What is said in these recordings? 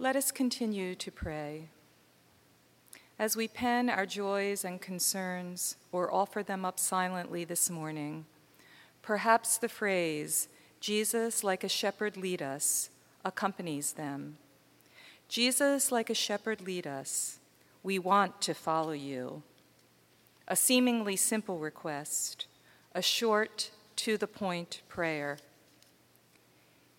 Let us continue to pray. As we pen our joys and concerns or offer them up silently this morning, perhaps the phrase, "Jesus like a shepherd lead us," accompanies them. Jesus like a shepherd lead us. We want to follow you. A seemingly simple request, a short, to-the-point prayer.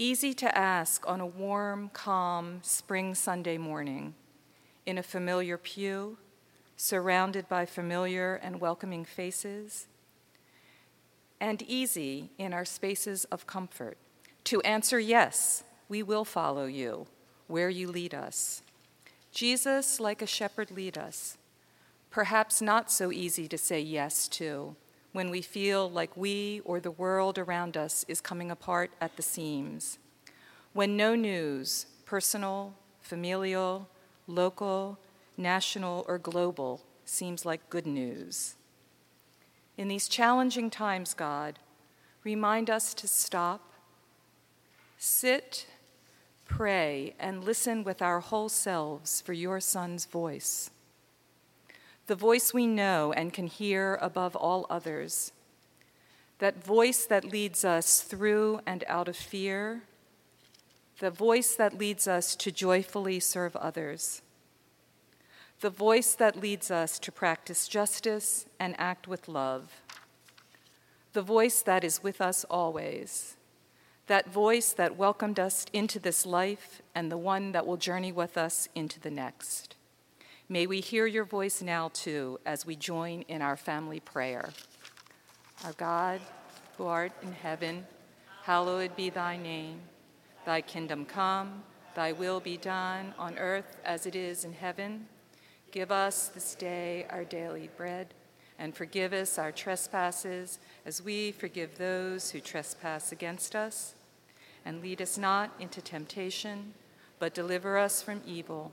Easy to ask on a warm, calm spring Sunday morning, in a familiar pew, surrounded by familiar and welcoming faces, and easy in our spaces of comfort to answer, yes, we will follow you, where you lead us. Jesus, like a shepherd, lead us. Perhaps not so easy to say yes to when we feel like we or the world around us is coming apart at the seams, when no news, personal, familial, local, national, or global, seems like good news. In these challenging times, God, remind us to stop, sit, pray, and listen with our whole selves for your Son's voice, the voice we know and can hear above all others, that voice that leads us through and out of fear, the voice that leads us to joyfully serve others, the voice that leads us to practice justice and act with love, the voice that is with us always, that voice that welcomed us into this life and the one that will journey with us into the next. May we hear your voice now, too, as we join in our family prayer. Our God, who art in heaven, hallowed be thy name. Thy kingdom come, thy will be done on earth as it is in heaven. Give us this day our daily bread, and forgive us our trespasses as we forgive those who trespass against us. And lead us not into temptation, but deliver us from evil.